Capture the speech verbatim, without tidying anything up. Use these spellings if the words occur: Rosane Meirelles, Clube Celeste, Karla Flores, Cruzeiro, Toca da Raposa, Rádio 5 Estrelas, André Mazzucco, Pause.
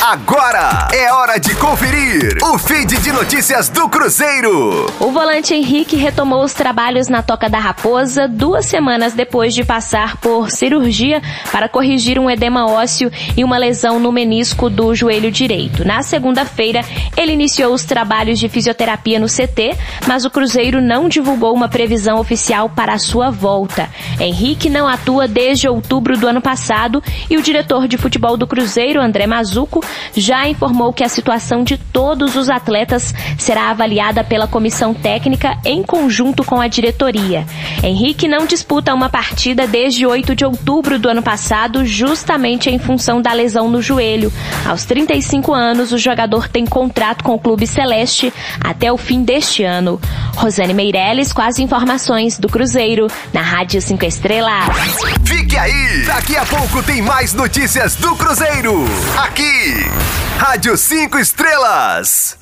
Agora é hora de conferir o feed de notícias do Cruzeiro. O volante Henrique retomou os trabalhos na Toca da Raposa duas semanas depois de passar por cirurgia para corrigir um edema ósseo e uma lesão no menisco do joelho direito. Na segunda-feira, ele iniciou os trabalhos de fisioterapia no C T, mas o Cruzeiro não divulgou uma previsão oficial para a sua volta. Henrique não atua desde outubro do ano passado e o diretor de futebol do Cruzeiro, André Mazzucco, já informou que a situação de todos os atletas será avaliada pela comissão técnica em conjunto com a diretoria. Henrique não disputa uma partida desde oito de outubro do ano passado, justamente em função da lesão no joelho. Aos trinta e cinco anos, o jogador tem contrato com o Clube Celeste até o fim deste ano. Rosane Meirelles com as informações do Cruzeiro na Rádio cinco Estrelas. Fique aí! Daqui a pouco tem mais notícias do Cruzeiro aqui, Rádio cinco Estrelas.